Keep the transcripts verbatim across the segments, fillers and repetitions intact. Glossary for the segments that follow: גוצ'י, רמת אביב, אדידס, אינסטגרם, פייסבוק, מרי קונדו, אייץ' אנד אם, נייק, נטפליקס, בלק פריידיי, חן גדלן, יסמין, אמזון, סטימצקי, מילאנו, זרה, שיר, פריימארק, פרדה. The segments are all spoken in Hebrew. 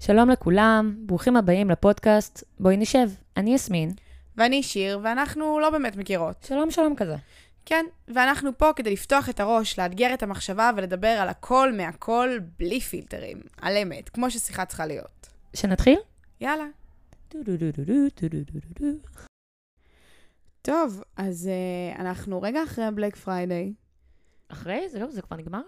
שלום לכולם, ברוכים הבאים לפודקאסט, בואי נשב, אני יסמין. ואני שיר, ואנחנו לא באמת מכירות. שלום שלום כזה. כן, ואנחנו פה כדי לפתוח את הראש, לאתגר את המחשבה ולדבר על הכל מהכל בלי פילטרים, על אמת, כמו ששיחה צריכה להיות. שנתחיל? יאללה. טוב, אז uh, אנחנו רגע אחרי בלק פריידיי. אחרי? זה לא, זה כבר נגמר?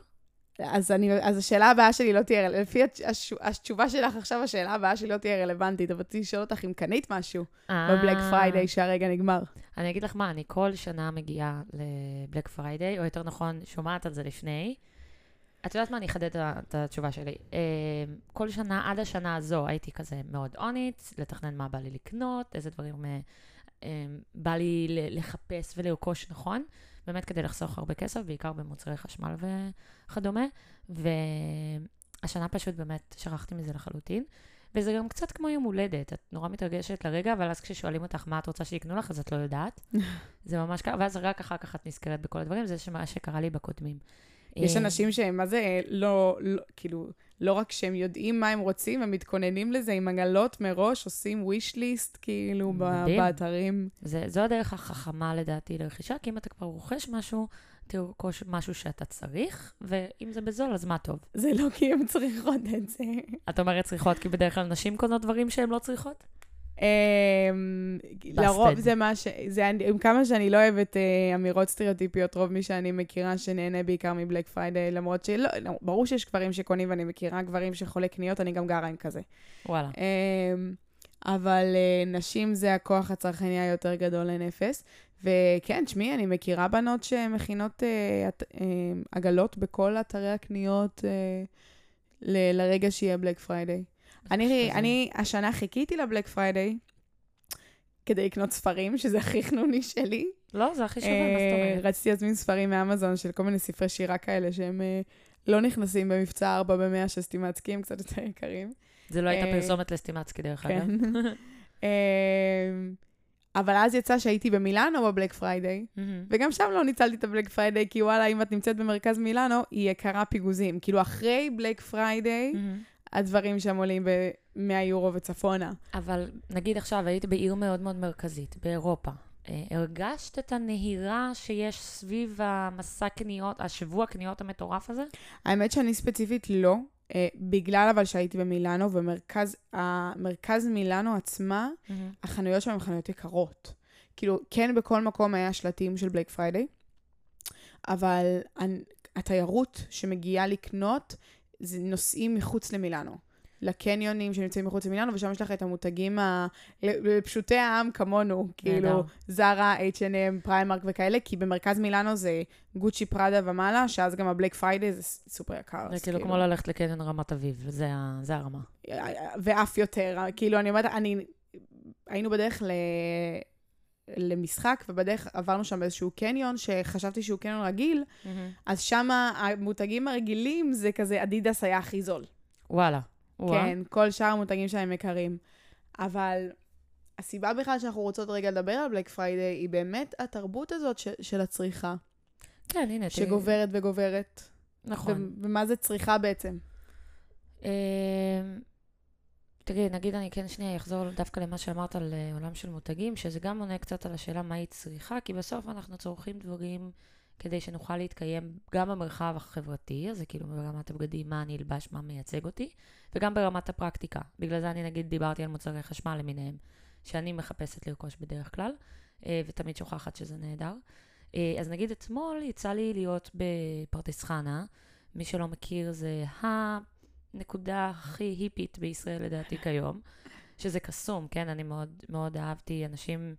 אז, אני, אז השאלה הבאה שלי לא תהיה, לפי התש, התשובה שלך עכשיו, השאלה הבאה שלי לא תהיה רלוונטית, אבל תשאל אותך אם קנית משהו בבלק פריידיי שהרגע נגמר. אני אגיד לך מה, אני כל שנה מגיעה לבלק פריידיי, או יותר נכון, שומעת על זה לפני. את יודעת מה, אני אחדד את התשובה שלי. כל שנה, עד השנה הזו, הייתי כזה מאוד אונית, לתכנן מה בא לי לקנות, איזה דברים בא לי לחפש ולרכוש, נכון? באמת כדי לחסוך הרבה כסף, בעיקר במוצרי חשמל וכדומה, והשנה פשוט באמת שכחתי מזה לחלוטין, וזה גם קצת כמו יום הולדת, את נורא מתרגשת לרגע, אבל אז כששואלים אותך מה את רוצה שיקנו לך, אז את לא יודעת, זה ממש ככה, ואז רק אחר כך את נזכרת בכל הדברים, זה מה שקרה לי בקודמים. יש אנשים שהם, מה זה, לא, לא, כאילו, לא רק שהם יודעים מה הם רוצים, הם מתכוננים לזה עם עגלות מראש, עושים wish list, כאילו, מדהים. באתרים. זה, זו הדרך החכמה, לדעתי, לרכישה, כי אם אתה כבר רוכש משהו, תרכוש משהו שאתה צריך, ואם זה בזול, אז מה טוב? זה לא כי הן צריכות את זה. את אומרת צריכות, כי בדרך כלל נשים קונות דברים שהן לא צריכות? לרוב זה מה ש... עם כמה שאני לא אוהבת אמירות סטריאוטיפיות, רוב מי שאני מכירה שנהנה בעיקר מבלק פריידיי, למרות שלא, ברור שיש גברים שקונים ואני מכירה גברים שחולי קניות, אני גם גרה עם כזה. וואלה. אבל נשים זה הכוח הצרכני היותר גדול לנפש, וכן, שמי, אני מכירה בנות שמכינות עגלות בכל אתרי הקניות לרגע שיהיה בלק פריידיי. אני, אני השנה חיכיתי לבלק פריידיי כדי לקנות ספרים, שזה הכי חנוני שלי. לא, זה הכי שווה, מה זאת אומרת? רציתי להזמין ספרים מאמזון של כל מיני ספרי שירה כאלה, שהם לא נכנסים במבצע ארבע במאה של סטימצקי, הם קצת יותר יקרים. זה לא הייתה פרסומת לסטימצקי דרך אגב. אבל אז יצא שהייתי במילאנו בבלק פריידיי, וגם שם לא ניצלתי את הבלק פריידיי, כי וואלה, אם את נמצאת במרכז מילאנו, היא יקרה פיגוזים. כאילו אחרי בלק פריידיי, הדברים שם עולים ב-מאה יורו וצפונה. אבל נגיד עכשיו, היית בעיר מאוד מאוד מרכזית, באירופה. הרגשת את הנהירה שיש סביב המסע קניות, השבוע קניות המטורף הזה? האמת שאני ספציפית לא, בגלל אבל שהייתי במילאנו, ומרכז מילאנו עצמה, החנויות שם הן חנויות יקרות. כאילו, כן בכל מקום היה שלטים של בלק פריידיי, אבל התיירות שמגיעה לקנות, זה נוסעים מחוץ למילאנו, לקניונים שנמצאים מחוץ למילאנו, ושם יש לך את המותגים פשוטי העם כמונו, כאילו זרה, אייץ' אנד אם, פריימארק וכאלה, כי במרכז מילאנו זה גוצ'י, פרדה ומעלה, שאז גם הבלק פריידי זה סופר יקר. זה כאילו כמו ללכת לקניון רמת אביב, זה הרמה. ואף יותר, כאילו אני אומרת, היינו בדרך ל... למשחק, ובדרך עברנו שם באיזשהו קניון, שחשבתי שהוא קניון רגיל, אז שם המותגים הרגילים זה כזה, אדידס היה הכי זול. וואלה. כן, כל שאר המותגים שהם יקרים. אבל הסיבה בכלל שאנחנו רוצות רגע לדבר על בלק פריידיי, היא באמת התרבות הזאת של הצריכה. כן, הנה. שגוברת וגוברת. נכון. ומה זה צריכה בעצם? תראי, נגיד אני כן שנייה אחזור דווקא למה שאמרת על עולם של מותגים, שזה גם עונה קצת על השאלה מה היא צריכה, כי בסוף אנחנו צורכים דברים כדי שנוכל להתקיים גם במרחב החברתי, אז זה כאילו ברמת הבגדים, מה אני אלבש, מה מייצג אותי, וגם ברמת הפרקטיקה. בגלל זה אני נגיד דיברתי על מוצרי חשמל למיניהם, שאני מחפשת לרכוש בדרך כלל, ותמיד שוכחת שזה נהדר. אז נגיד אתמול יצא לי להיות בפרדס חנה, מי שלא מכיר זה ה... נקודה הכי היפית בישראל לדעתי כיום, שזה קסום, כן? אני מאוד, מאוד אהבתי אנשים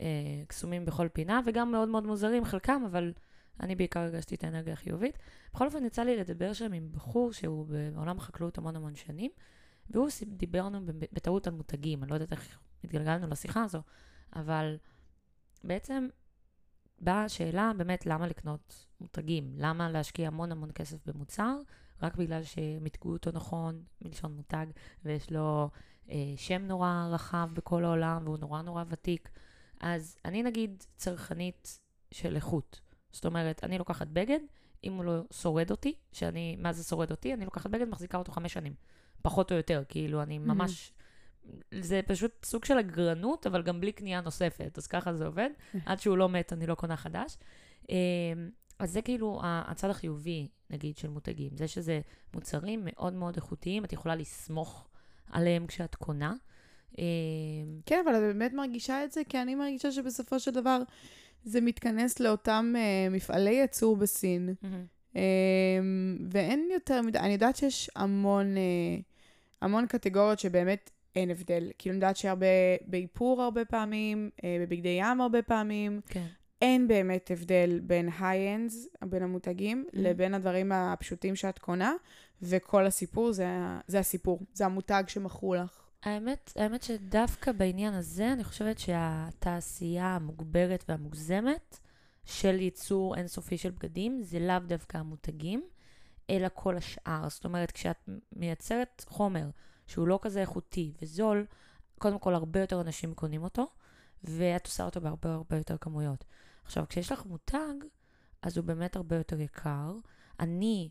אה, קסומים בכל פינה, וגם מאוד מאוד מוזרים חלקם, אבל אני בעיקר הרגשתי את האנרגיה החיובית. בכל אופן יצא לי לדבר שם עם בחור שהוא בעולם החקלאות המון המון שנים, והוא דיברנו בטעות על מותגים, אני לא יודעת איך התגלגלנו לשיחה הזו, אבל בעצם באה השאלה באמת למה לקנות מותגים, למה להשקיע המון המון כסף במוצר, רק בגלל שמתגעו אותו נכון, מלשון מותג, ויש לו אה, שם נורא רחב בכל העולם, והוא נורא נורא ותיק. אז אני נגיד צרכנית של איכות. זאת אומרת, אני לוקחת בגד, אם הוא לא שורד אותי, שאני, מה זה שורד אותי? אני לוקחת בגד, מחזיקה אותו חמש שנים. פחות או יותר, כאילו, אני ממש... זה פשוט סוג של הגרנות, אבל גם בלי קנייה נוספת, אז ככה זה עובד. עד שהוא לא מת, אני לא קונה חדש. אז זה כאילו הצד החיובי, נגיד, של מותגים. זה שזה מוצרים מאוד מאוד איכותיים, את יכולה לסמוך עליהם כשאת קונה. כן, אבל את באמת מרגישה את זה, כי אני מרגישה שבסופו של דבר זה מתכנס לאותם מפעלי ייצור בסין. ואין יותר, אני יודעת שיש המון, המון קטגוריות שבאמת אין הבדל. כאילו, אני יודעת שהרבה באיפור הרבה פעמים, בבגדי ים הרבה פעמים. כן. אין באמת הבדל בין היי-אנדס, בין המותגים, mm-hmm. לבין הדברים הפשוטים שאת קונה, וכל הסיפור זה, זה הסיפור, זה המותג שמכרו לך. האמת, האמת שדווקא בעניין הזה, אני חושבת שהתעשייה המוגברת והמוגזמת של ייצור אינסופי של בגדים, זה לאו דווקא המותגים, אלא כל השאר. זאת אומרת, כשאת מייצרת חומר שהוא לא כזה איכותי וזול, קודם כל הרבה יותר אנשים קונים אותו, ואת עושה אותו בהרבה הרבה יותר כמויות. עכשיו, כשיש לך מותג, אז הוא באמת הרבה יותר יקר. אני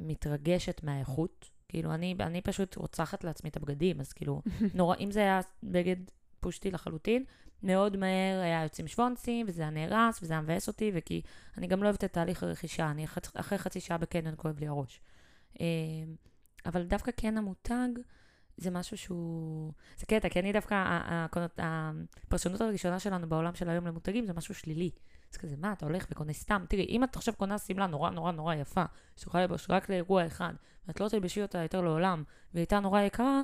מתרגשת מהאיכות. כאילו, אני, אני פשוט רוצחת לעצמי את הבגדים, אז כאילו, נורא, אם זה היה בגד פושטי לחלוטין, מאוד מהר היה יוצאים שוונצים, וזה היה נהרס, וזה היה מבאס אותי, וכי אני גם לא אוהבת את תהליך הרכישה, אני אחרי חצי שעה בקניון כואב לי הראש. אבל דווקא כן המותג, זה משהו שהוא... זה קטע, כי אני דווקא, הפרשנות הראשונה שלנו בעולם של היום למותגים, זה משהו שלילי. זה כזה, מה, אתה הולך וקונה סתם? תראי, אם את עכשיו קונה סמלה נורא נורא נורא יפה, שתוכל לבוש רק לאירוע אחד, ואת לא תלבשי אותה יותר לעולם, והיא הייתה נורא יקרה,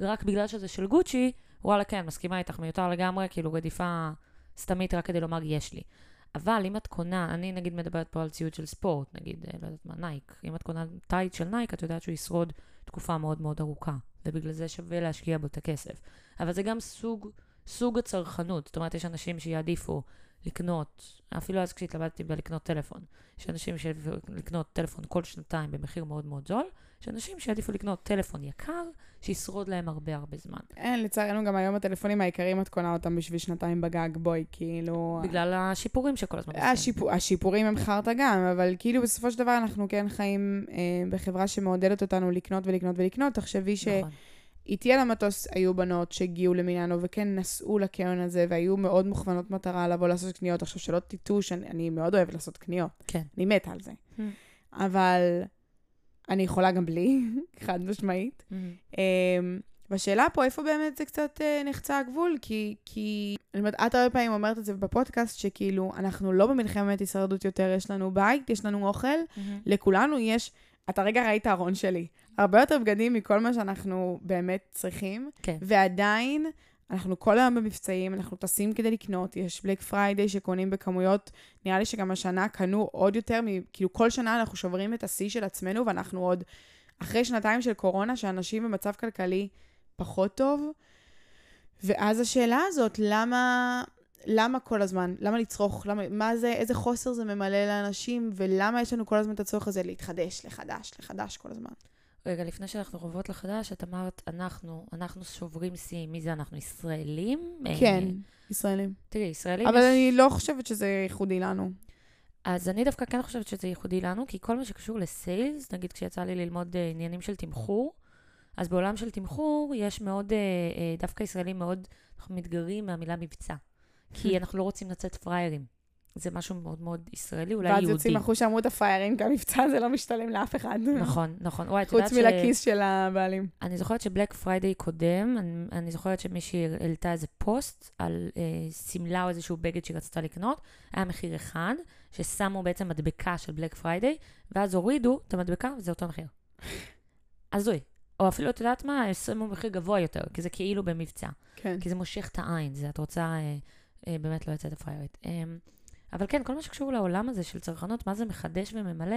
רק בגלל שזה של גוצ'י, וואלה כן, מסכימה איתך, מיותר לגמרי, כאילו רדיפה סתמית רק כדי לומר יש לי. אבל אם את קונה, אני נגיד מדברת פה על ציוד של ספורט, נגיד, לא יודעת מה, נייק. אם את קונה טייט של נייק, את יודעת שהוא ישרוד תקופה מאוד מאוד ארוכה, ובגלל זה שווה להשקיע בו את הכסף. אבל זה גם סוג, סוג הצרכנות. זאת אומרת, יש אנשים שיעדיפו לקנות, אפילו אז כשהתלבטתי בלקנות טלפון. יש אנשים שיעדיפו לקנות טלפון כל שנתיים במחיר מאוד מאוד זול, יש אנשים שיעדיפו לקנות טלפון יקר, שישרוד להם הרבה הרבה זמן. אין, לצערנו גם היום הטלפונים העיקריים, את קונה אותם בשביל שנתיים בגג, בוי, כאילו... בגלל השיפורים שכל הזמן... השיפור, השיפורים הם חרת גם, אבל כאילו בסופו של דבר אנחנו כן חיים אה, בחברה שמעודדת אותנו לקנות ולקנות ולקנות. תחשבי ש... נכון. איתי על המטוס היו בנות שהגיעו למילאנו וכן נסעו לקרן הזה והיו מאוד מוכוונות מטרה לבוא לעשות קניות. עכשיו שלא תיטוש, אני, אני מאוד אוהבת לעשות קניות. כן. אני מתה על זה. Mm. אבל אני יכולה גם בלי, חד משמעית. Mm-hmm. והשאלה פה, איפה באמת זה קצת נחצה הגבול? כי, כי... אני אומרת, את הרבה פעמים אומרת את זה בפודקאסט, שכאילו אנחנו לא במלחמת הישרדות יותר, יש לנו בית, יש לנו אוכל, mm-hmm. לכולנו יש... אתה רגע ראית הארון שלי. הרבה יותר בגדים מכל מה שאנחנו באמת צריכים. כן. ועדיין, אנחנו כל היום במבצעים, אנחנו טסים כדי לקנות. יש בלק פריידי שקונים בכמויות. נראה לי שגם השנה קנו עוד יותר, כאילו כל שנה אנחנו שוברים את השיא של עצמנו, ואנחנו עוד, אחרי שנתיים של קורונה, שאנשים במצב כלכלי פחות טוב. ואז השאלה הזאת, למה... למה כל הזמן? למה לצרוך? למה, מה זה, איזה חוסר זה ממלא לאנשים, ולמה יש לנו כל הזמן את הצורך הזה להתחדש, לחדש, לחדש כל הזמן? רגע, לפני שאנחנו רובעות לחדש, את אמרת, אנחנו, אנחנו שוברים סי, מי זה אנחנו? ישראלים? כן, ישראלים. תראי, ישראלים... אבל יש... אני לא חושבת שזה ייחודי לנו. אז אני דווקא כן חושבת שזה ייחודי לנו, כי כל מה שקשור לסיילס, נגיד כשיצא לי ללמוד עניינים של תמחור, אז בעולם של תמחור יש מאוד, דווקא ישראלים מאוד, אנחנו מתגרים מהמילה מבצע. כי אנחנו לא רוצים לצאת פריירים. זה משהו מאוד מאוד ישראלי, אולי יהודי. ואז יוצאים אחוז שאמרו את הפריירים, כי המבצע הזה לא משתלם לאף אחד. נכון, נכון. חוץ מלכיס של הבעלים. אני זוכרת שבלק פריידי קודם, אני זוכרת שמישהי העלתה איזה פוסט על סמלה או איזשהו בגד שרצתה לקנות, היה מחיר אחד, ששמו בעצם מדבקה של בלק פריידי, ואז הורידו את המדבקה, וזה אותו מחיר. הזוי. או אפילו, את יודעת מה, שמו מחיר גבוה יותר, כי זה כאילו במבצע. כי זה מושך את העין, זה את רוצה... באמת לא יצאת הפריירית. אבל כן, כל מה שקשור לעולם הזה של צרכנות, מה זה מחדש וממלא,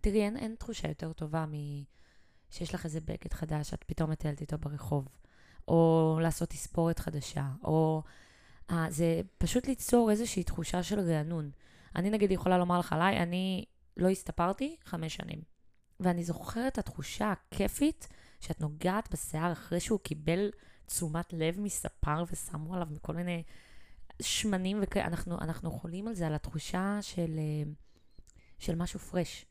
תראי, אין, אין תחושה יותר טובה משיש לך איזה בגד חדש, את פתאום מטיילת איתו ברחוב, או לעשות תספורת חדשה, או... אה, זה פשוט ליצור איזושהי תחושה של רענון. אני נגיד יכולה לומר לך עליי, אני לא הסתפרתי חמש שנים, ואני זוכרת את התחושה הכיפית שאת נוגעת בשיער אחרי שהוא קיבל תשומת לב מספר ושמו עליו מכל מיני... שמנים, ואנחנו אנחנו חולים על זה, על התחושה של, של משהו פרש.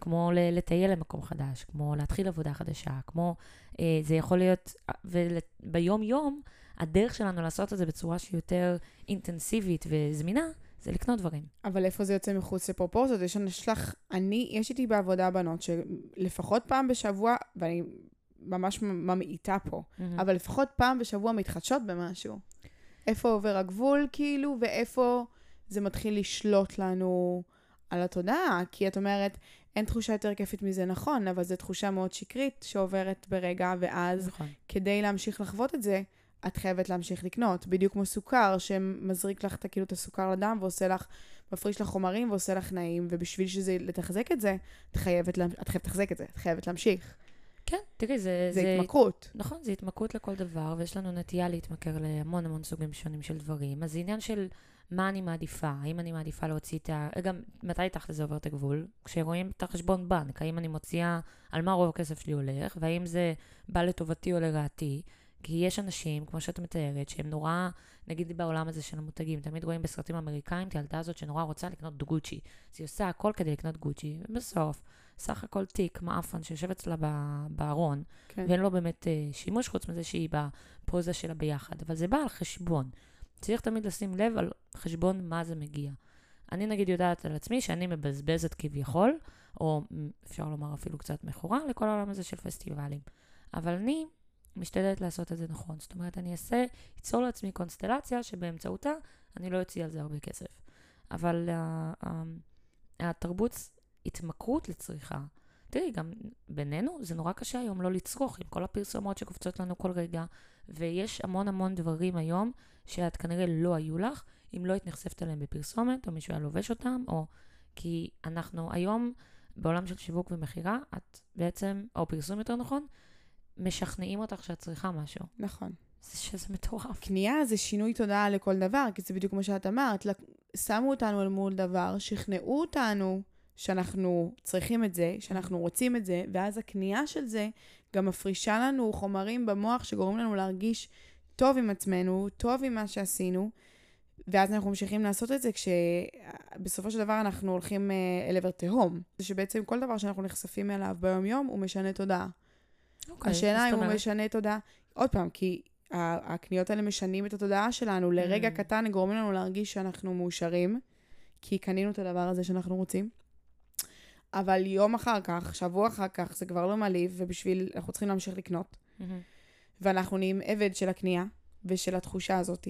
כמו לטייל למקום חדש, כמו להתחיל עבודה חדשה, כמו זה יכול להיות, וביום יום הדרך שלנו לעשות את זה בצורה שיותר אינטנסיבית וזמינה, זה לקנות דברים. אבל איפה זה יוצא מחוץ לפרופורציות? יש לנו שלח, אני, יש איתי בעבודה בנות שלפחות פעם בשבוע, ואני ממש ממעיטה פה, אבל לפחות פעם בשבוע מתחדשות במשהו. איפה עובר הגבול, כאילו, ואיפה זה מתחיל לשלוט לנו על התודעה, כי את אומרת, אין תחושה יותר כיפית מזה נכון, אבל זו תחושה מאוד שקרית שעוברת ברגע, ואז נכון. כדי להמשיך לחוות את זה, את חייבת להמשיך לקנות, בדיוק כמו סוכר, שמזריק לך כאילו את הסוכר לדם, ועושה לך, מפריש לך חומרים, ועושה לך נעים, ובשביל שזה, לתחזק את זה, את חייבת, את חייבת תחזק את זה, את חייבת להמשיך. כן, תראי, זה... זה, זה התמכרות. נכון, זה התמכרות לכל דבר, ויש לנו נטייה להתמכר להמון המון סוגים שונים של דברים. אז זה עניין של מה אני מעדיפה, האם אני מעדיפה להוציא את ה... גם מתי תחת זה עובר את הגבול? כשרואים את החשבון בנק, האם אני מוציאה על מה רוב הכסף שלי הולך, והאם זה בא לטובתי או לרעתי, כי יש אנשים, כמו שאת מתארת, שהם נורא, נגיד בעולם הזה של המותגים, תמיד רואים בסרטים אמריקאים, את הילדה הזאת שנורא רוצה לקנות גוצ'י. אז היא עושה הכל כדי לקנות גוצ'י, ובסוף, סך הכל תיק, מאפן, שיושב אצלה בארון, כן. ואין לו באמת uh, שימוש חוץ מזה שהיא בפוזה שלה ביחד. אבל זה בא על חשבון. צריך תמיד לשים לב על חשבון מה זה מגיע. אני נגיד יודעת על עצמי שאני מבזבזת כביכול, או אפשר לומר אפילו קצת מכורה, לכל העולם הזה של פסטיבלים. אבל אני משתדלת לעשות את זה נכון. זאת אומרת, אני אעשה, ייצור לעצמי קונסטלציה שבאמצעותה אני לא אציא על זה הרבה כסף. אבל uh, uh, התרבות התמכרות לצריכה. תראי, גם בינינו זה נורא קשה היום לא לצרוך, עם כל הפרסומות שקופצות לנו כל רגע, ויש המון המון דברים היום שאת כנראה לא היו לך, אם לא התנחשפת אליהם בפרסומת, או מישהו היה לובש אותם, או כי אנחנו היום בעולם של שיווק ומחירה, את בעצם, או פרסום יותר נכון, משכנעים אותך שאת צריכה משהו. נכון. זה שזה מטורף. קנייה זה שינוי תודעה לכל דבר, כי זה בדיוק כמו שאת אמרת, שמו אותנו אל מול דבר, שכנעו אותנו, שאנחנו צריכים את זה, שאנחנו רוצים את זה, ואז הקנייה של זה גם מפרישה לנו חומרים במוח שגורם לנו להרגיש טוב עם עצמנו, טוב עם מה שעשינו, ואז אנחנו ממשיכים לעשות את זה כשבסופו של דבר אנחנו הולכים אל עבר תהום. זה שבעצם כל דבר שאנחנו נחשפים אליו ביום יום הוא משנה תודעה. Okay, השאלה אם הוא משנה תודעה, עוד פעם, כי הקניות האלה משנים את התודעה שלנו, לרגע mm. קטן גורמים לנו להרגיש שאנחנו מאושרים, כי קנינו את הדבר הזה שאנחנו רוצים. אבל יום אחר כך, שבוע אחר כך, זה כבר לא מעליב, ובשביל, אנחנו צריכים להמשיך לקנות. Mm-hmm. ואנחנו נהיים עבד של הקנייה, ושל התחושה הזאת,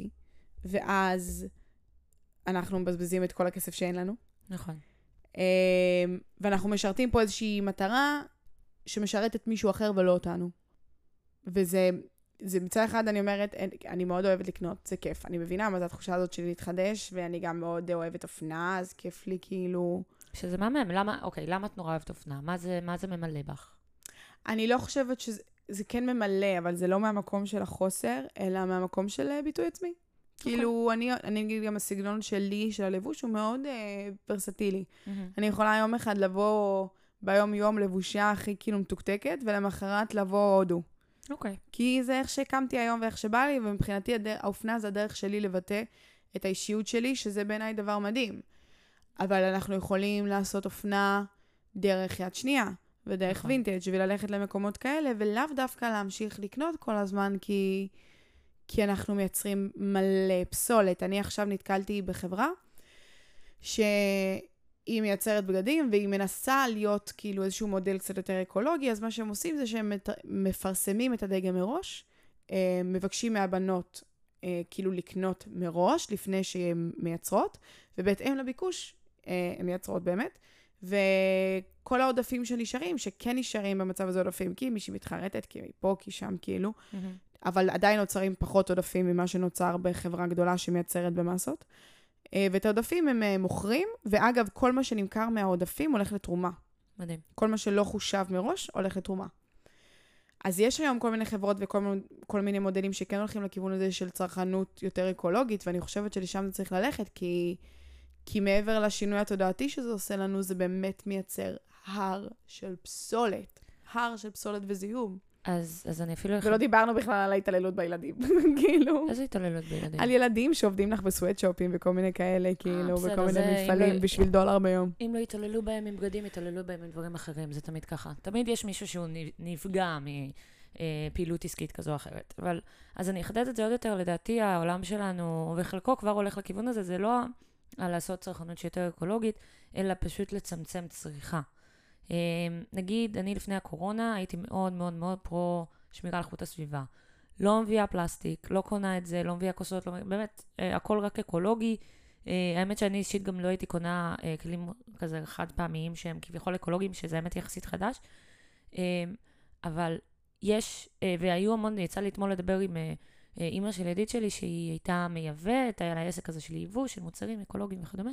ואז אנחנו מבזבזים את כל הכסף שאין לנו. נכון. ואנחנו משרתים פה איזושהי מטרה, שמשרתת מישהו אחר ולא אותנו. וזה, זה מצד אחד, אני אומרת, אני מאוד אוהבת לקנות, זה כיף. אני מבינה מה זה התחושה הזאת שלי להתחדש, ואני גם מאוד אוהבת אופנה, אז כיף לי כאילו... שזה מהמם, למה, אוקיי, למה את נורא אוהבת אופנה? מה זה, מה זה ממלא בך? אני לא חושבת שזה, זה כן ממלא, אבל זה לא מהמקום של החוסר, אלא מהמקום של ביטוי עצמי. Okay. כאילו, אני, אני אגיד גם הסגנון שלי, של הלבוש, הוא מאוד אה, פרסטילי. Mm-hmm. אני יכולה יום אחד לבוא ביום יום לבושה הכי כאילו מתוקתקת, ולמחרת לבוא הודו. אוקיי. Okay. כי זה איך שקמתי היום ואיך שבא לי, ומבחינתי הדר, האופנה זה הדרך שלי לבטא את האישיות שלי, שזה בעיניי דבר מדהים. אבל אנחנו יכולים לעשות אופנה דרך יד שנייה, ודרך וינטג' וללכת למקומות כאלה, ולאו דווקא להמשיך לקנות כל הזמן, כי, כי אנחנו מייצרים מלא פסולת. אני עכשיו נתקלתי בחברה, שהיא מייצרת בגדים, והיא מנסה להיות כאילו איזשהו מודל קצת יותר אקולוגי, אז מה שהם עושים זה שהם מפרסמים את הדגם מראש, מבקשים מהבנות, כאילו לקנות מראש, לפני שהן מייצרות, ובהתאם לביקוש, הן מייצרות באמת, וכל העודפים שנשארים, שכן נשארים במצב הזה עודפים, כי מישהי מתחרטת, כי מפה, כי שם, כאילו, אבל עדיין נוצרים פחות עודפים ממה שנוצר בחברה גדולה שמייצרת במסות, ואת העודפים הם מוכרים, ואגב, כל מה שנמכר מהעודפים הולך לתרומה. מדהים. כל מה שלא חושב מראש הולך לתרומה. אז יש היום כל מיני חברות וכל מיני מודלים שכן הולכים לכיוון הזה של צרכנות יותר אקולוגית, ואני חושבת שלשם זה צריך ללכת, כי... כי מעבר לשינוי התודעתי שזה עושה לנו, זה באמת מייצר הר של פסולת. הר של פסולת וזיהום. אז, אז אני אפילו... ולא דיברנו בכלל על ההתעללות בילדים, כאילו. איזה התעללות בילדים? על ילדים שעובדים לך בסוויטשופים וכל מיני כאלה, כאילו, וכל מיני מפעלים בשביל דולר ביום. אם לא התעללו בהם עם בגדים, התעללו בהם עם דברים אחרים, זה תמיד ככה. תמיד יש מישהו שהוא נפגע מפעילות עסקית כזו או אחרת. אבל, אז אני אחדד את זה עוד יותר, לדעתי העולם שלנו, וחלקו כבר הולך לכיוון הזה, זה לא על לעשות צרכנות שיותר אקולוגית, אלא פשוט לצמצם צריכה. נגיד, אני לפני הקורונה הייתי מאוד מאוד מאוד פרו שמירה על איכות הסביבה. לא מביאה פלסטיק, לא קונה את זה, לא מביאה כוסות, לא... באמת, הכל רק אקולוגי. האמת שאני אישית גם לא הייתי קונה כלים כזה חד פעמיים שהם כביכול אקולוגיים, שזה האמת יחסית חדש. אבל יש, והיו המון, יצא לי אתמול לדבר עם אמא של ידיד שלי שהיא הייתה מייבאת, היה לה עסק הזה של ייבוא, של מוצרים אקולוגיים וכדומה.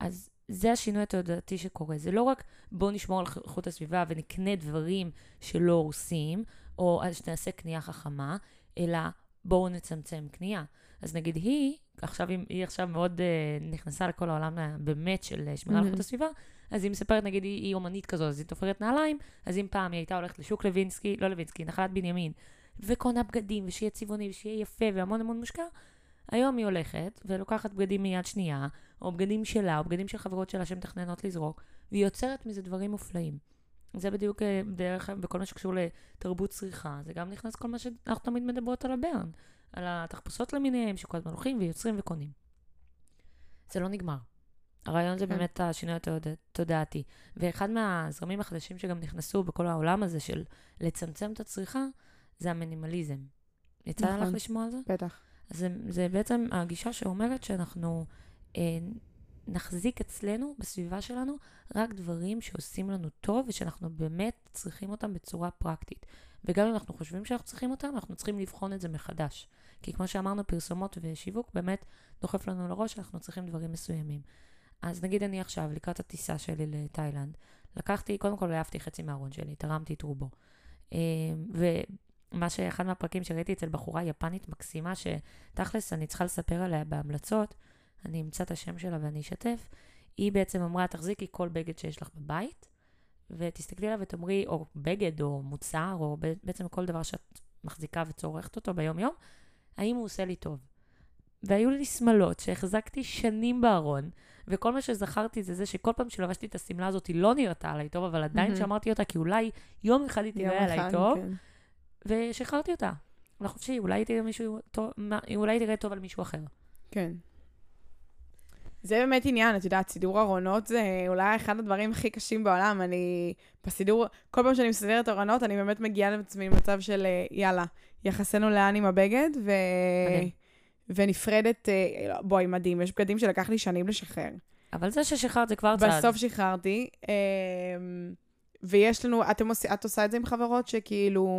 אז זה השינוי התודעתי שקורה. זה לא רק בוא נשמור על איכות הסביבה ונקנה דברים שלא עושים, או נעשה קנייה חכמה, אלא בואו נצמצם קנייה. אז נגיד היא, עכשיו, היא עכשיו מאוד uh, נכנסה לכל העולם באמת של שמירה על איכות הסביבה, אז היא מספרת, נגיד, היא, היא אומנית כזו, אז היא תופרת נעליים, אז אם פעם היא הייתה הולכת לשוק לוינסקי, לא לוינסקי, נחלת בנימין, וקונה בגדים, ושיהיה צבעוני, ושיהיה יפה, והמון המון מושקע, היום היא הולכת ולוקחת בגדים מיד שנייה, או בגדים שלה, או בגדים של חברות שלה שמתכננות לזרוק, והיא יוצרת מזה דברים מופלאים. זה בדיוק דרך, בכל מה שקשור לתרבות צריכה, זה גם נכנס כל מה שאנחנו תמיד מדברות על הברן, על התחפושות למיניהם שכל הזמן הולכים ויוצרים וקונים. זה לא נגמר. הרעיון זה באמת השינוי התודעתי. ואחד מהזרמים החדשים שגם נכנסו בכל העולם הזה של לצמצם את הצריכה, זה המינימליזם. יצא לך לשמוע על זה? בטח. זה, זה בעצם הגישה שאומרת שאנחנו אה, נחזיק אצלנו, בסביבה שלנו, רק דברים שעושים לנו טוב ושאנחנו באמת צריכים אותם בצורה פרקטית. וגם אם אנחנו חושבים שאנחנו צריכים אותם, אנחנו צריכים לבחון את זה מחדש. כי כמו שאמרנו, פרסומות ושיווק באמת דוחף לנו לראש, אנחנו צריכים דברים מסוימים. אז נגיד אני עכשיו, לקראת הטיסה שלי לתאילנד, לקחתי, קודם כל העפתי חצי מהארון שלי, תרמתי את רובו. אה, ו... מה שאחד מהפרקים שראיתי אצל בחורה יפנית מקסימה, שתכלס אני צריכה לספר עליה בהמלצות, אני אמצא את השם שלה ואני אשתף, היא בעצם אמרה, תחזיקי כל בגד שיש לך בבית, ותסתכלי לה ותאמרי, או בגד, או מוצר, או בעצם כל דבר שאת מחזיקה וצורכת אותו ביום יום, האם הוא עושה לי טוב. והיו לי סמלות שהחזקתי שנים בארון, וכל מה שזכרתי זה זה שכל פעם שלבשתי את הסמלה הזאת, היא לא נראתה עליי טוב, אבל עדיין mm-hmm. שאמרתי אותה, כי אולי יום אחד היא תראה עליי טוב, כן. ושחררתי אותה. אני חושב שאולי תראה מישהו טוב, אולי תראה טוב על מישהו אחר. כן. זה באמת עניין, את יודעת, סידור ארונות זה אולי אחד הדברים הכי קשים בעולם. אני בסידור, כל פעם שאני מסדרת ארונות, אני באמת מגיעה לעצמי למצב של יאללה, יחסנו לאן עם הבגד, ו... ונפרדת, בואי, מדהים. יש בגדים שלקח לי שנים לשחרר. אבל זה ששחררת זה כבר צעד. בסוף שחררתי. ויש לנו, אתם עושה, את עושה את זה עם חברות שכאילו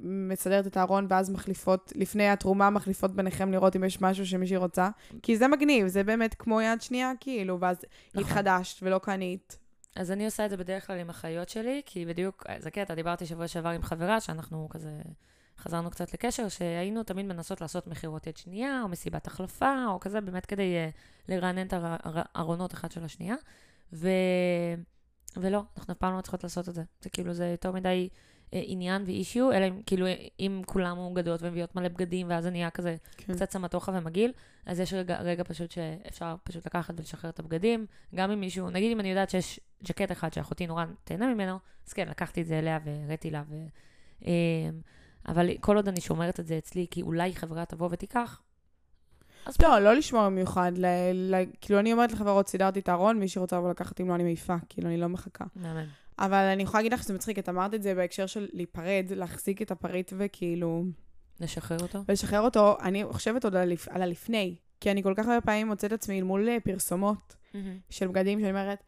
מסדרת את הארון ואז מחליפות, לפני התרומה מחליפות ביניכם לראות אם יש משהו שמישהי רוצה, כי זה מגניב, זה באמת כמו יד שנייה כאילו, ואז נכון. התחדשת ולא קנית. אז אני עושה את זה בדרך כלל עם החיות שלי, כי בדיוק, זה קטע, דיברתי שבוע שעבר עם חברה שאנחנו כזה חזרנו קצת לקשר, שהיינו תמיד מנסות לעשות מחירות יד שנייה, או מסיבת החלפה, או כזה באמת כדי לרענן את הארונות אחד של השנייה, ו... ולא, אנחנו אף פעם לא צריכות לעשות את זה. זה כאילו, זה יותר מדי אה, עניין ואישיו, אלא אם, כאילו, אם כולם מוגדות ומביאות מלא בגדים, ואז זה נהיה כזה כן. קצת סמטוחה ומגיל, אז יש רגע, רגע פשוט שאפשר פשוט לקחת ולשחרר את הבגדים, גם אם מישהו, נגיד אם אני יודעת שיש ג'קט אחד שאחותי נורא תהנה ממנו, אז כן, לקחתי את זה אליה וראיתי לה, ו... אה, אבל כל עוד אני שומרת את זה אצלי, כי אולי חברה תבוא ותיקח, לא, לא לשמוע במיוחד, כאילו אני אומרת לחברות, סידרתי את הארון, מי שרוצה לבוא לקחת, אם לא אני מעיפה, כאילו אני לא מחכה. אבל אני יכולה להגיד לך שזה מצחיק, את אמרת את זה בהקשר של להיפרד, להחזיק את הפריט וכאילו... לשחרר אותו? לשחרר אותו, אני חושבת עוד על הלפני, כי אני כל כך הרבה פעמים מוצאת עצמי מול פרסומות של בגדים, שאני אומרת,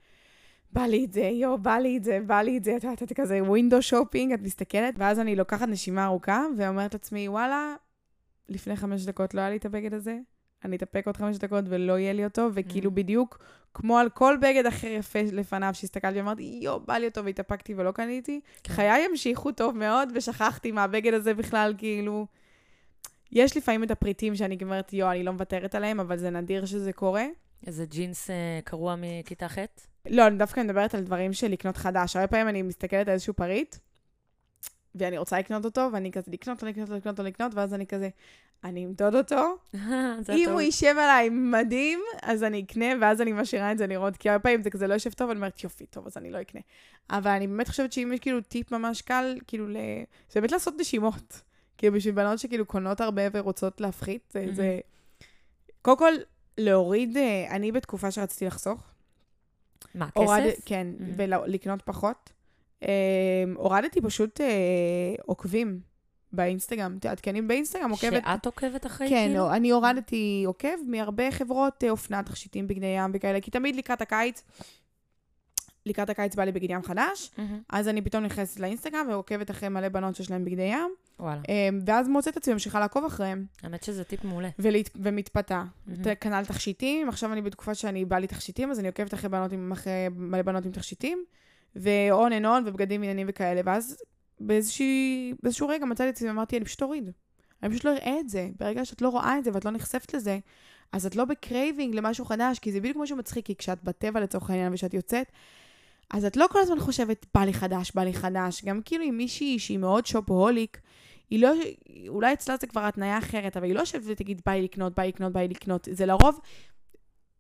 בא לי את זה, יו, בא לי את זה, בא לי את זה, אתה כזה ווינדו שופינג, את מסתכלת, ואז אני לוקחת נשימה ארוכה, ואומרת לעצמי, וואלה, לפני חמש דקות לא היה לי את הבגד הזה. אני אתאפק עוד חמש דקות ולא יהיה לי אותו, וכאילו בדיוק כמו על כל בגד אחר יפה לפניו שהסתכלתי ואמרתי, יו, בא לי אותו והתאפקתי ולא קניתי, חיי ימשיכו טוב מאוד ושכחתי מהבגד הזה בכלל, כאילו, יש לפעמים את הפריטים שאני אומרת, יו, אני לא מוותרת עליהם, אבל זה נדיר שזה קורה. איזה ג'ינס קרוע מכיתה ח'? לא, דווקא אני מדברת על דברים של לקנות חדש, הרבה פעמים אני מסתכלת על איזשהו פריט, ואני רוצה לקנות אותו, ואני כזה לקנות, לקנות, לקנות, לקנות, ואז אני כזה, אני אמדוד אותו. אם הוא יישב עליי מדהים, אז אני אקנה, ואז אני משאירה את זה לראות, כי הרבה פעמים זה כזה לא יושב טוב, אני אומרת, יופי, טוב, אז אני לא אקנה. אבל אני באמת חושבת שאם יש כאילו טיפ ממש קל, כאילו, ל... זה באמת לעשות נשימות. כאילו, בשביל בנות שכאילו קונות הרבה ורוצות להפחית, זה, זה... קודם כל, להוריד, אני בתקופה שרציתי לחסוך. מה, כסף? כן, ולקנות פחות. הורדתי פשוט עוקבים באינסטגרם, תעדכנים באינסטגרם, עוקבת... שאת עוקבת אחרי כאילו? כן, אני הורדתי עוקב מהרבה חברות אופנה, תכשיטים, בגדי ים וכאלה, כי תמיד לקראת הקיץ, לקראת הקיץ בא לי בגדי ים חדש, אז אני פתאום נכנסת לאינסטגרם ועוקבת אחרי מלא בנות שיש להם בגדי ים, ואז מוצאת עצמי, ממשיכה לעקוב אחריהם. האמת שזה טיפ מעולה. ומתפתה. כנ"ל תכשיטים, עכשיו אני בתקופה שאני באה לי תכשיטים, אז אני עוקבת אחרי מלא בנות עם תכשיטים, ואון אין און, ובגדים עניינים וכאלה, ואז באיזשהו רגע מצאתי את זה, ואמרתי, אני פשוט אוריד. אני פשוט לא אראה את זה. ברגע שאת לא רואה את זה, ואת לא נחשפת לזה, אז את לא בקרייבינג למשהו חדש, כי זה בדיוק משהו מצחיק, כי כשאת בטבע לצורך העניין, ושאת יוצאת, אז את לא כל הזמן חושבת, בא לי חדש, בא לי חדש. גם כאילו עם מישהי שהיא מאוד שופהוליק, היא לא, אולי אצלה זה כבר התניה אחרת, אבל היא לא שבת ותגיד, בא לי לקנות, בא לי לקנות, בא לי לקנות. זה לרוב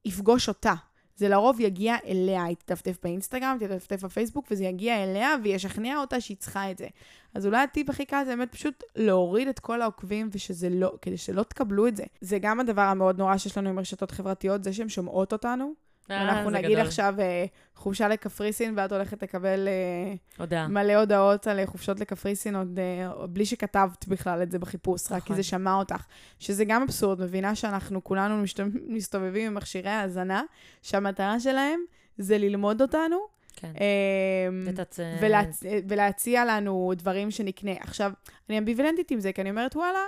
יפגוש אותה. זה לרוב יגיע אליה, היא תטפטף באינסטגרם, תטפטף בפייסבוק, וזה יגיע אליה, והיא ישכנע אותה שהיא צריכה את זה. אז אולי הטיפ הכי קל זה באמת פשוט להוריד את כל העוקבים, ושזה לא, כדי שלא תקבלו את זה. זה גם הדבר המאוד נורא שיש לנו עם רשתות חברתיות, זה שהן שומעות אותנו. אנחנו נגיד עכשיו חופשה לקפריסין, ואת הולכת לקבל מלא הודעות על חופשות לקפריסין, בלי שכתבת בכלל את זה בחיפוש, רק כי זה שמע אותך. שזה גם אבסורד, מבינה שאנחנו כולנו מסתובבים עם מכשירי ההזנה, שהמטרה שלהם זה ללמוד אותנו, ולהציע לנו דברים שנקנה. עכשיו, אני אמביוולנטית עם זה, כי אני אומרת, וואלה,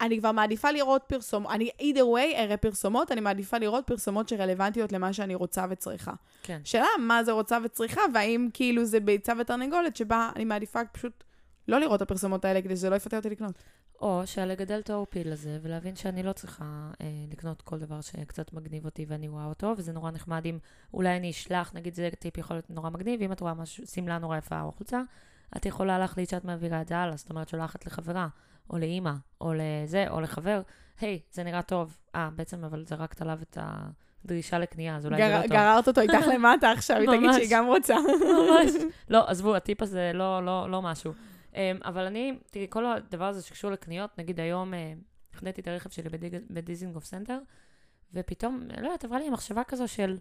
אני כבר מעדיפה לראות פרסומות, אני either way אראה פרסומות, אני מעדיפה לראות פרסומות שרלוונטיות למה שאני רוצה וצריכה. כן. שאלה, מה זה רוצה וצריכה, והאם כאילו זה ביצה ותרנגולת, שבה אני מעדיפה פשוט לא לראות את הפרסומות האלה, כדי שזה לא יפתה אותי לקנות. או שלגדל את האופיל הזה, ולהבין שאני לא צריכה אה, לקנות כל דבר שקצת מגניב אותי ואני רואה אותו, וזה נורא נחמד אם אולי אני אשלח, נגיד זה טיפ יכול להיות נורא מגניב, אם את רואה משהו, סמלה נורא יפה או חולצה, את יכולה להחליט שאת מעבירה את זה הלאה, זאת אומרת שולחת לחברה, או לאמא, או לזה, או לחבר, היי, זה נראה טוב. אה, בעצם, אבל זרקת עליו את הדרישה לקנייה, אז אולי זה לא טוב. גררת אותו איתך למטה עכשיו, היא תגיד שהיא גם רוצה. ממש. לא, עזבו, הטיפ הזה לא משהו. אבל אני, תראי, כל הדבר הזה שקשור לקניות, נגיד היום, הכנתי את הרכב שלי בדיזינגוף סנטר, ופתאום, לא יודעת, עברה לי המחשבה כזו של,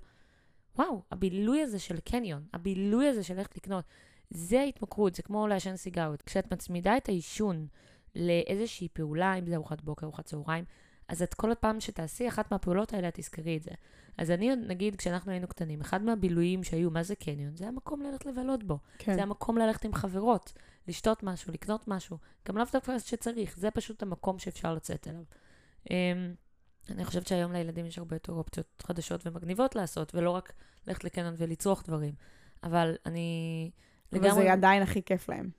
וואו, הבילוי הזה של קניון, הבילוי הזה של איך לקנות, זה התמכרות, זה כמו לעשן סיגריות. כשאת מצמידה את העישון לאיזושהי פעולה, אם זה ארוחת בוקר, ארוחת צהריים, אז את כל הפעם שתעשי אחת מהפעולות האלה, תזכרי את זה. אז אני נגיד, כשאנחנו היינו קטנים, אחד מהבילויים שהיו, מה זה קניון? זה המקום ללכת לבלות בו. כן. זה המקום ללכת עם חברות, לשתות משהו, לקנות משהו. גם לא דווקא שצריך, זה פשוט המקום שאפשר לצאת אליו. אני חושבת שהיום לילדים יש הרבה יותר אופציות חדשות ומגניבות לעשות, ולא רק ללכת לקניון ולצרוך דברים. אבל אני... וזה עדיין הכי כיף להם.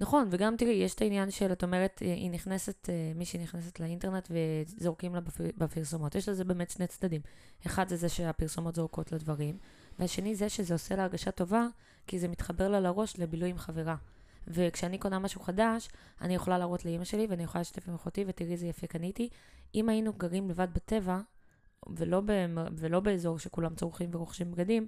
נכון, וגם תראי, יש את העניין של, את אומרת, היא נכנסת, מישהי נכנסת לאינטרנט וזורקים לה בפרסומות. יש לזה באמת שני צדדים. אחד זה זה שהפרסומות זורקות לדברים, והשני זה שזה עושה לה הרגשה טובה, כי זה מתחבר לה לראש לבילוי עם חברה. וכשאני קונה משהו חדש, אני יכולה להראות לאמא שלי, ואני יכולה לשתף עם אחותי, ותראי זה יפה קניתי. אם היינו גרים לבד בטבע, ולא, ב- ולא באזור שכולם צורכים ורוכשים בגדים,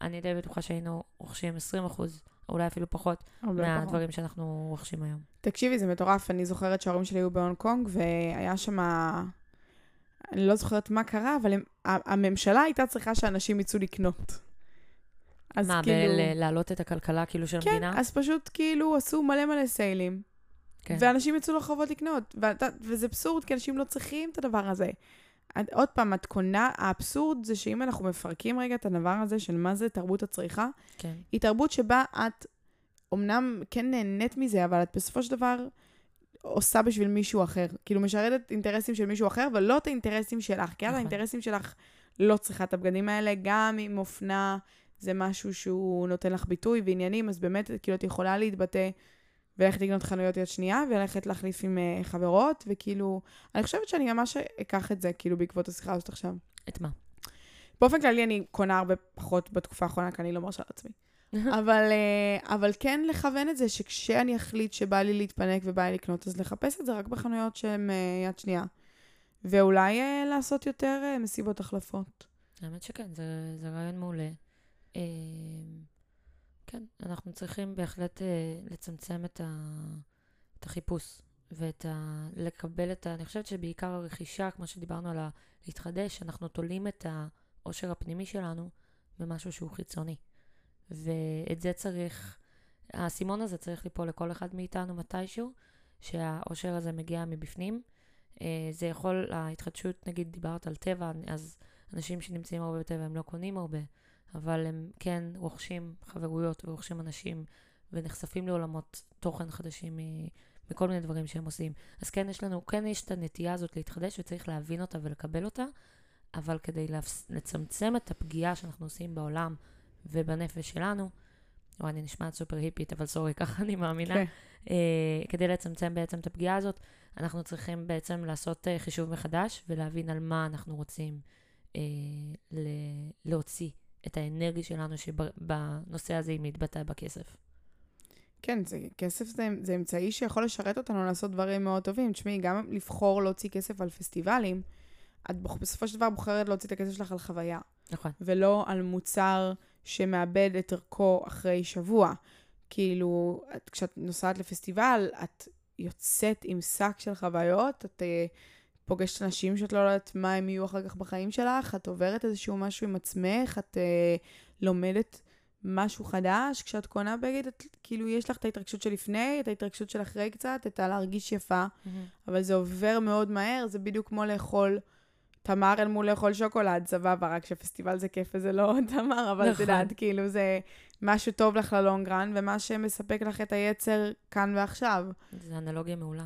אני די בטוחה שהיינו רוכשים עשרים אחוז אולי אפילו פחות מהדברים שאנחנו רוכשים היום. תקשיבי, זה מטורף. אני זוכרת שההורים שלי היו בהונג קונג, והיה שם, אני לא זוכרת מה קרה, אבל הממשלה הייתה צריכה שאנשים יצאו לקנות. מה, להעלות את הכלכלה כאילו של המדינה? כן, אז פשוט כאילו עשו מלא מלא סיילים. ואנשים יצאו לרחובות לקנות. וזה אבסורד, כי אנשים לא צריכים את הדבר הזה. עוד פעם, מתכונה, האבסורד זה שאם אנחנו מפרקים רגע את הדבר הזה של מה זה תרבות הצריכה, כן. היא תרבות שבה את אמנם כן נהנית מזה, אבל את בסופו של דבר עושה בשביל מישהו אחר. כאילו משרדת אינטרסים של מישהו אחר, ולא את האינטרסים שלך. כי נכון. את האינטרסים שלך לא צריכה את הבגדים האלה, גם אם אופנה זה משהו שהוא נותן לך ביטוי ועניינים, אז באמת כאילו את יכולה להתבטא ולכת לקנות חנויות יד שנייה, ולכת להחליף עם uh, חברות, וכאילו, אני חושבת שאני ממש אקח את זה, כאילו, בעקבות השיחה הזאת עכשיו. את מה? באופן כללי, אני קונה הרבה פחות בתקופה האחרונה, כי אני לא מרשה לעצמי. אבל, אבל כן לכוון את זה, שכשאני אחליט שבא לי להתפנק ובא לי לקנות, אז לחפש את זה רק בחנויות שהן יד שנייה. ואולי לעשות יותר מסיבות החלפות. האמת שכן, זה, זה רעיון מעולה. כן, אנחנו צריכים בהחלט לצמצם את, ה, את החיפוש ואת ה, לקבל את ה... אני חושבת שבעיקר הרכישה, כמו שדיברנו על להתחדש, אנחנו תולים את העושר הפנימי שלנו במשהו שהוא חיצוני. ואת זה צריך... הסימון הזה צריך ליפול לכל אחד מאיתנו מתישהו, שהעושר הזה מגיע מבפנים. זה יכול... ההתחדשות, נגיד, דיברת על טבע, אז אנשים שנמצאים הרבה בטבע הם לא קונים הרבה, אבל הם כן רוכשים חברויות ורוכשים אנשים ונחשפים לעולמות תוכן חדשים מכל מיני דברים שהם עושים. אז כן יש לנו, כן יש את הנטייה הזאת להתחדש וצריך להבין אותה ולקבל אותה, אבל כדי לצמצם את הפגיעה שאנחנו עושים בעולם ובנפש שלנו, או אני נשמעת סופר היפית, אבל סורי, ככה אני מאמינה, כדי לצמצם בעצם את הפגיעה הזאת, אנחנו צריכים בעצם לעשות חישוב מחדש ולהבין על מה אנחנו רוצים להוציא את האנרגיה שלנו שבנושא הזה היא מתבטא בכסף. כן, זה, כסף זה, זה אמצעי שיכול לשרת אותנו לעשות דברים מאוד טובים. תשמעי, גם לבחור להוציא כסף על פסטיבלים, את בסופו של דבר בוחרת להוציא את הכסף שלך על חוויה. נכון. ולא על מוצר שמאבד את ערכו אחרי שבוע. כאילו, את, כשאת נוסעת לפסטיבל, את יוצאת עם שק של חוויות, את... פוגשת אנשים שאת לא יודעת מה הם יהיו אחר כך בחיים שלך, את עוברת איזשהו משהו עם עצמך, את אה, לומדת משהו חדש, כשאת קונה בגד, את, כאילו יש לך את ההתרגשות של לפני, את ההתרגשות של אחרי קצת, את להרגיש יפה, mm-hmm. אבל זה עובר מאוד מהר, זה בדיוק כמו לאכול תמר אל מול לאכול שוקולד, סבבה, רק שפסטיבל זה כיף וזה לא תמר, אבל נכון. תדעת, כאילו זה משהו טוב לך ללונגרן, ומה שמספק לך את היצר כאן ועכשיו. זה אנלוגיה מעולה.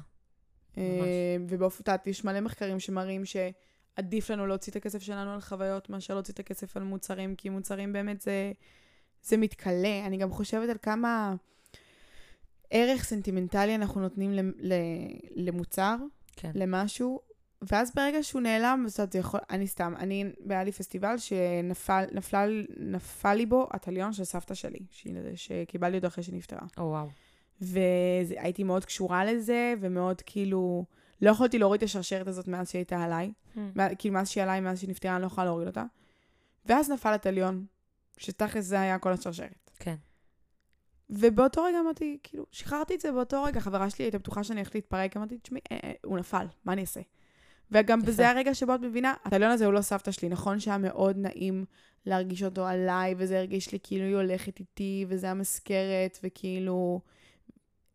ובאופתעת יש מלא מחקרים שמראים שעדיף לנו להוציא את הכסף שלנו על חוויות מאשר להוציא את הכסף על מוצרים, כי מוצרים באמת זה, זה מתקלה. אני גם חושבת על כמה ערך סנטימנטלי אנחנו נותנים למוצר, כן. למשהו, ואז ברגע שהוא נעלם, זאת יכול, אני סתם, אני בא לי פסטיבל שנפל, נפל, נפל לי בו התליון של סבתא שלי, שקיבלתי אותו אחרי שנפטרה. או וואו. והייתי מאוד קשורה לזה, ומאוד כאילו, לא יכולתי להוריד את השרשרת הזאת מאז שהייתה עליי, כאילו מאז שהיא עליי, מאז שנפטרה, אני לא יכולה להוריד אותה. ואז נפל התליון, שתכלס זה היה כל השרשרת. כן. ובאותו רגע אמרתי, כאילו, שחררתי את זה באותו רגע, חברה שלי הייתה בטוחה שאני הולכת להתפרק, אמרתי, תשמעי, הוא נפל, מה אני אעשה? וגם בזה הרגע שבו את מבינה, התליון הזה הוא לא סבתא שלי, נכון שהיה מאוד נעים להרגיש אותו עליי, וזה הרגיש לי כאילו היא הולכת איתי, וזה המזכרת, וכאילו...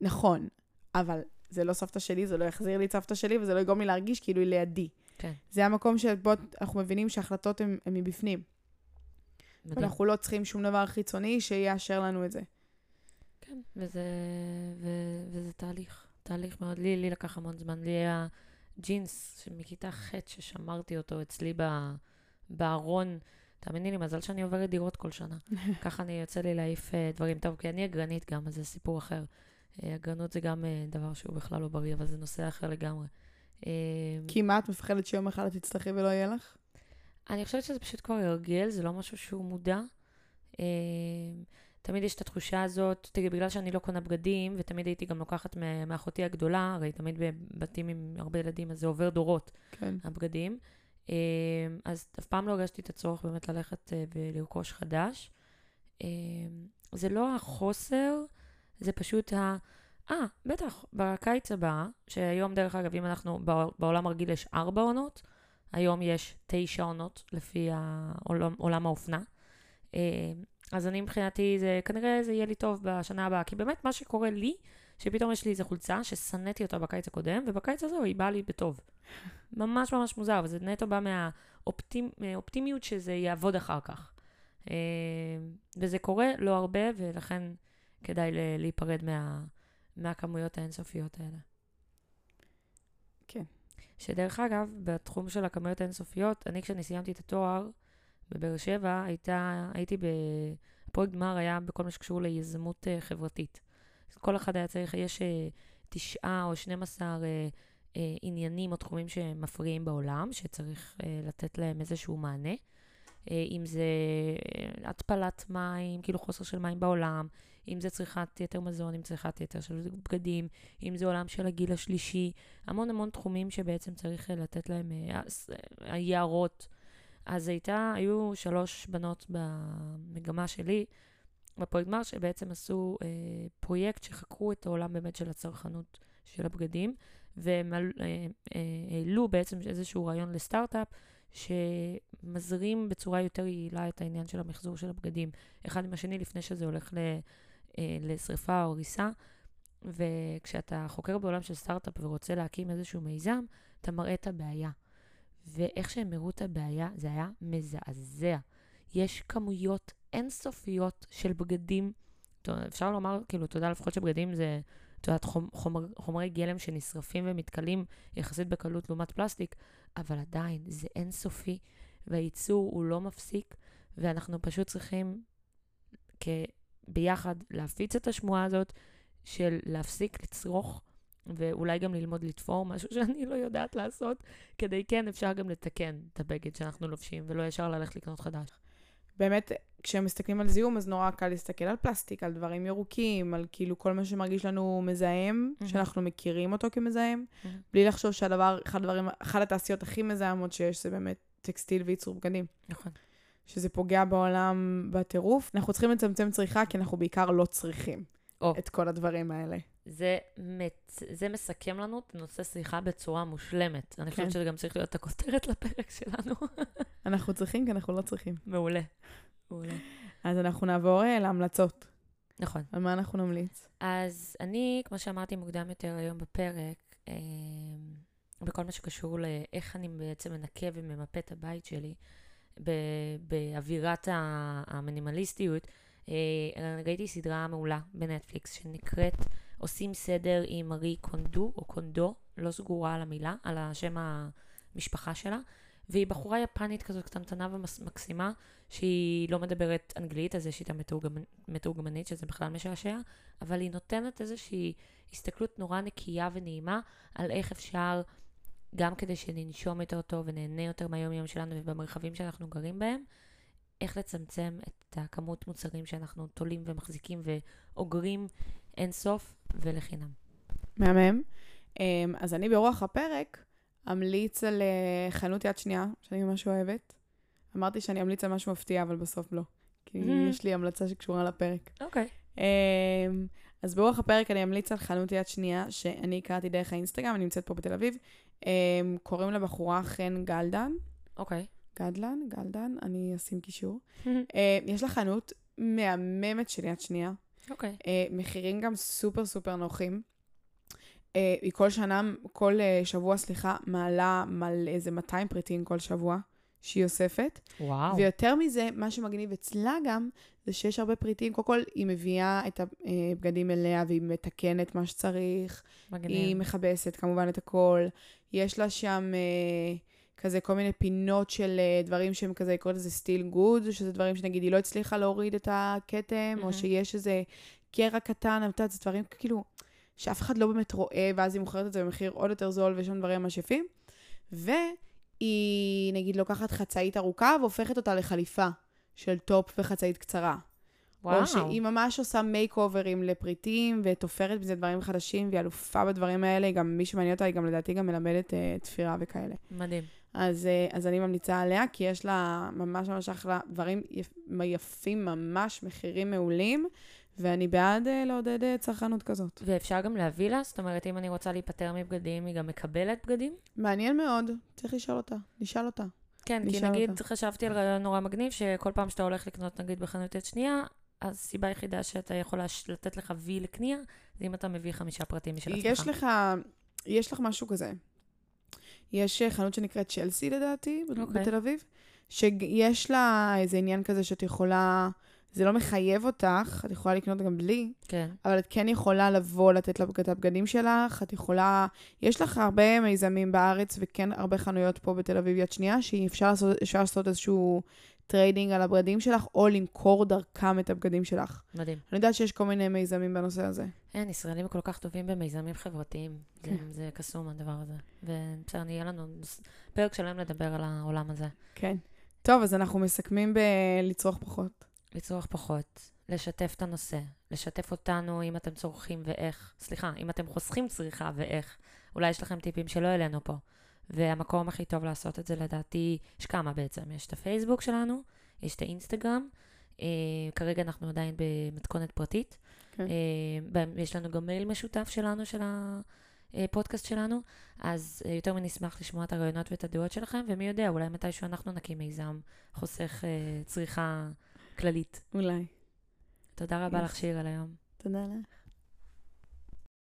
נכון, אבל זה לא סבתא שלי, זה לא יחזיר לי את סבתא שלי, וזה לא יגרום לי להרגיש כאילו היא לידי. כן. זה המקום שבו אנחנו מבינים שההחלטות הן מבפנים. בדיוק. ואנחנו לא צריכים שום דבר חיצוני שיאשר לנו את זה. כן, וזה, ו, וזה תהליך. תהליך מאוד. לי, לי לקח המון זמן. לי היה ג'ינס שמכיתה חטא ששמרתי אותו אצלי בארון. תאמיני לי, מזל שאני עוברת דירות כל שנה. ככה אני יוצא לי להעיף דברים טוב, כי אני אגרנית גם, אז זה סיפור אחר. הגרנות זה גם דבר שהוא בכלל לא בריא, אבל זה נושא אחר לגמרי. כי מה, את מפחדת שיום אחד תצטרכי ולא יהיה לך? אני חושבת שזה פשוט כבר הרגל, זה לא משהו שהוא מודע. תמיד יש את התחושה הזאת, בגלל שאני לא קונה בגדים, ותמיד הייתי גם לוקחת מאחותי הגדולה, הרי תמיד בבתים עם הרבה ילדים, אז זה עובר דורות, הבגדים. אז אף פעם לא הרגשתי את הצורך באמת ללכת ולרכוש חדש. זה לא החוסר... זה פשוט ה... אה, בטח, בקיץ הבא, שהיום דרך אגב, אם אנחנו בעולם הרגיל יש ארבע עונות, היום יש תשע עונות לפי העולם, עולם האופנה. אז אני מבחינתי, זה, כנראה זה יהיה לי טוב בשנה הבאה, כי באמת מה שקורה לי, שפתאום יש לי איזו חולצה שסניתי אותה בקיץ הקודם, ובקיץ הזה היא באה לי בטוב. ממש ממש מוזר, וזה נטו בא מהאופטימיות שזה יעבוד אחר כך. וזה קורה לא הרבה, ולכן... כדאי להיפרד מהכמויות האינסופיות האלה. כן. שדרך אגב, בתחום של הכמויות האינסופיות, אני כשאני סיימתי את התואר בבאר שבע, הייתי בפרויקט גמר היה בכל מה שקשור ליזמות חברתית. כל אחד היה צריך, יש תשעה או שנים עשר עניינים או תחומים שמפריעים בעולם, שצריך לתת להם איזשהו מענה. אם זה התפלת מים, כאילו חוסר של מים בעולם, אם זה צריכת יתר מזון, אם צריכת יתר של בגדים, אם זה עולם של הגיל השלישי, המון המון תחומים שבעצם צריך לתת להם היערות. אז הייתה, היו שלוש בנות במגמה שלי, בפרויקט שבעצם עשו אה, פרויקט שחקרו את העולם באמת של הצרכנות של הבגדים, והם אה, אה, העלו בעצם איזשהו רעיון לסטארט-אפ, שמזרים בצורה יותר יעילה את העניין של המחזור של הבגדים, אחד עם השני לפני שזה הולך ל, אה, לשריפה או ריסה, וכשאתה חוקר בעולם של סטארט-אפ ורוצה להקים איזשהו מיזם, אתה מראה את הבעיה. ואיך שהם הראו את הבעיה, זה היה מזעזע. יש כמויות אינסופיות של בגדים, אפשר לומר, כאילו, תודה לפחות שבגדים זה, תודה, חומר, חומרי גלם שנשרפים ומתקלים יחסית בקלות לעומת פלסטיק, אבל עדיין זה אינסופי, והייצור הוא לא מפסיק, ואנחנו פשוט צריכים ביחד להפיץ את השמועה הזאת, של להפסיק לצרוך, ואולי גם ללמוד לתפור, משהו שאני לא יודעת לעשות, כדי כן אפשר גם לתקן את הבגד שאנחנו לובשים, ולא ישר ללכת לקנות חדש. באמת, כשמסתכלים על זיהום, אז נורא קל להסתכל על פלסטיק, על דברים ירוקים, על כאילו כל מה שמרגיש לנו מזהם, mm-hmm. שאנחנו מכירים אותו כמזהם, mm-hmm. בלי לחשוב שהדבר, אחד הדברים, אחד התעשיות הכי מזהמות שיש, זה באמת טקסטיל וייצור בגדים. נכון. שזה פוגע בעולם בטירוף. אנחנו צריכים לצמצם צריכה, כי אנחנו בעיקר לא צריכים oh. את כל הדברים האלה. זה, מת, זה מסכם לנו את נושא שיחה בצורה מושלמת. אני כן. חושבת שזה גם צריך להיות הכותרת לפרק שלנו. אנחנו צריכים כי אנחנו לא צריכים. מעולה. מעולה. אז אנחנו נעבור להמלצות. נכון. על מה אנחנו נמליץ? אז אני, כמו שאמרתי מוקדם יותר היום בפרק, אה, בכל מה שקשור לאיך אני בעצם מנקה וממפה את הבית שלי, ב, באווירת המינימליסטיות, אה, ראיתי סדרה מעולה בנטפליקס שנקראת עושים סדר עם מרי קונדו, או קונדו, לא סגורה על המילה, על השם המשפחה שלה, והיא בחורה יפנית כזאת קטנטנה ומקסימה, שהיא לא מדברת אנגלית, אז יש איתה מתורגמנית, שזה בכלל משעשע, אבל היא נותנת איזושהי הסתכלות נורא נקייה ונעימה, על איך אפשר, גם כדי שננשום יותר טוב ונהנה יותר מהיום יום שלנו ובמרחבים שאנחנו גרים בהם, איך לצמצם את הכמות מוצרים שאנחנו תולים ומחזיקים ואוגרים אינסוף ולחינם. מהמם. אז אני ברוח הפרק אמליץ על חנות יד שנייה, שאני ממש אוהבת. אמרתי שאני אמליץ על משהו מפתיע, אבל בסוף לא. כי יש לי המלצה שקשורה לפרק. אוקיי. אז ברוח הפרק אני אמליץ על חנות יד שנייה, שאני הכרתי דרך האינסטגרם, אני נמצאת פה בתל אביב. קוראים לבחורה חן גדלן. אוקיי. גדלן, גדלן, אני אשים קישור. יש לה חנות מהממת של יד שנייה. אוקיי. מחירים גם סופר סופר נוחים. היא כל שנה, כל שבוע, סליחה, מעלה מעל איזה מאתיים פריטים כל שבוע שהיא אוספת. וואו. ויותר מזה, מה שמגניב אצלה גם, זה שיש הרבה פריטים. קודם כל, היא מביאה את הבגדים אליה, והיא מתקנת מה שצריך. מגניב. היא מכבסת כמובן את הכל. יש לה שם כזה כל מיני פינות של דברים שהם כזה, קוראים לזה סטיל גוד, שזה דברים שנגיד היא לא הצליחה להוריד את הכתם, mm-hmm. או שיש איזה קרע קטן, אמתת, זה דברים כאילו שאף אחד לא באמת רואה, ואז היא מוכרת את זה במחיר עוד יותר זול, ויש שם דברים משפים, והיא נגיד לוקחת חצאית ארוכה, והופכת אותה לחליפה של טופ וחצאית קצרה. וואו. או שהיא ממש עושה מייק אוברים לפריטים, ותופרת בזה דברים חדשים, והיא אלופה בדברים האלה, גם מי שמעניין אותה, היא גם לדעתי גם מלמדת uh, תפירה וכאלה. מדהים. אז, אז אני ממליצה עליה, כי יש לה ממש ממש אחלה דברים יפים, ממש מחירים מעולים, ואני בעד לעודד צרכנות כזאת. ואפשר גם להביא לה? זאת אומרת, אם אני רוצה להיפטר מבגדים, היא גם מקבלת בגדים? מעניין מאוד, צריך לשאול אותה, נשאל אותה. כן, כי נגיד אותה. חשבתי על רעיון נורא מגניב, שכל פעם שאתה הולך לקנות נגיד בחנות יד שנייה, אז סיבה היחידה שאתה יכול לתת לך וי לקנייה, זה אם אתה מביא חמישה פרטים משל עצמך. יש לך, יש לך משהו כזה. יש חנות שנקראת צ'לסי לדעתי, okay. בתל אביב, שיש לה איזה עניין כזה שאת יכולה, זה לא מחייב אותך, את יכולה לקנות גם בלי, כן. אבל את כן יכולה לבוא, לתת לה את הבגדים שלך, את יכולה, יש לך הרבה מיזמים בארץ, וכן הרבה חנויות פה בתל אביב יד שנייה, שאפשר לעשות, אפשר לעשות איזשהו טריידינג על הבגדים שלך, או למכור דרכם את הבגדים שלך. מדהים. אני יודעת שיש כל מיני מיזמים בנושא הזה. אין, ישראלים כל כך טובים במיזמים חברתיים. זה, זה קסום הדבר הזה. ובסדר, נהיה לנו פרק שלם לדבר על העולם הזה. כן. טוב, אז אנחנו מסכמים בלצרוך פחות. לצרוך פחות, לשתף את הנושא, לשתף אותנו אם אתם צורכים ואיך, סליחה, אם אתם חוסכים צריכה ואיך, אולי יש לכם טיפים שלא אלינו פה, והמקום הכי טוב לעשות את זה לדעתי, יש כמה בעצם, יש את הפייסבוק שלנו, יש את האינסטגרם, אה, כרגע אנחנו עדיין במתכונת פרטית, okay. אה, יש לנו גם מייל משותף שלנו של ה... פודקאסט שלנו, אז יותר מנשמח לשמוע את הרעיונות ואת הדעות שלכם, ומי יודע, אולי מתישהו אנחנו נקים מיזם חוסך צריכה כללית. אולי. תודה רבה לך, שיר, על היום. תודה לך.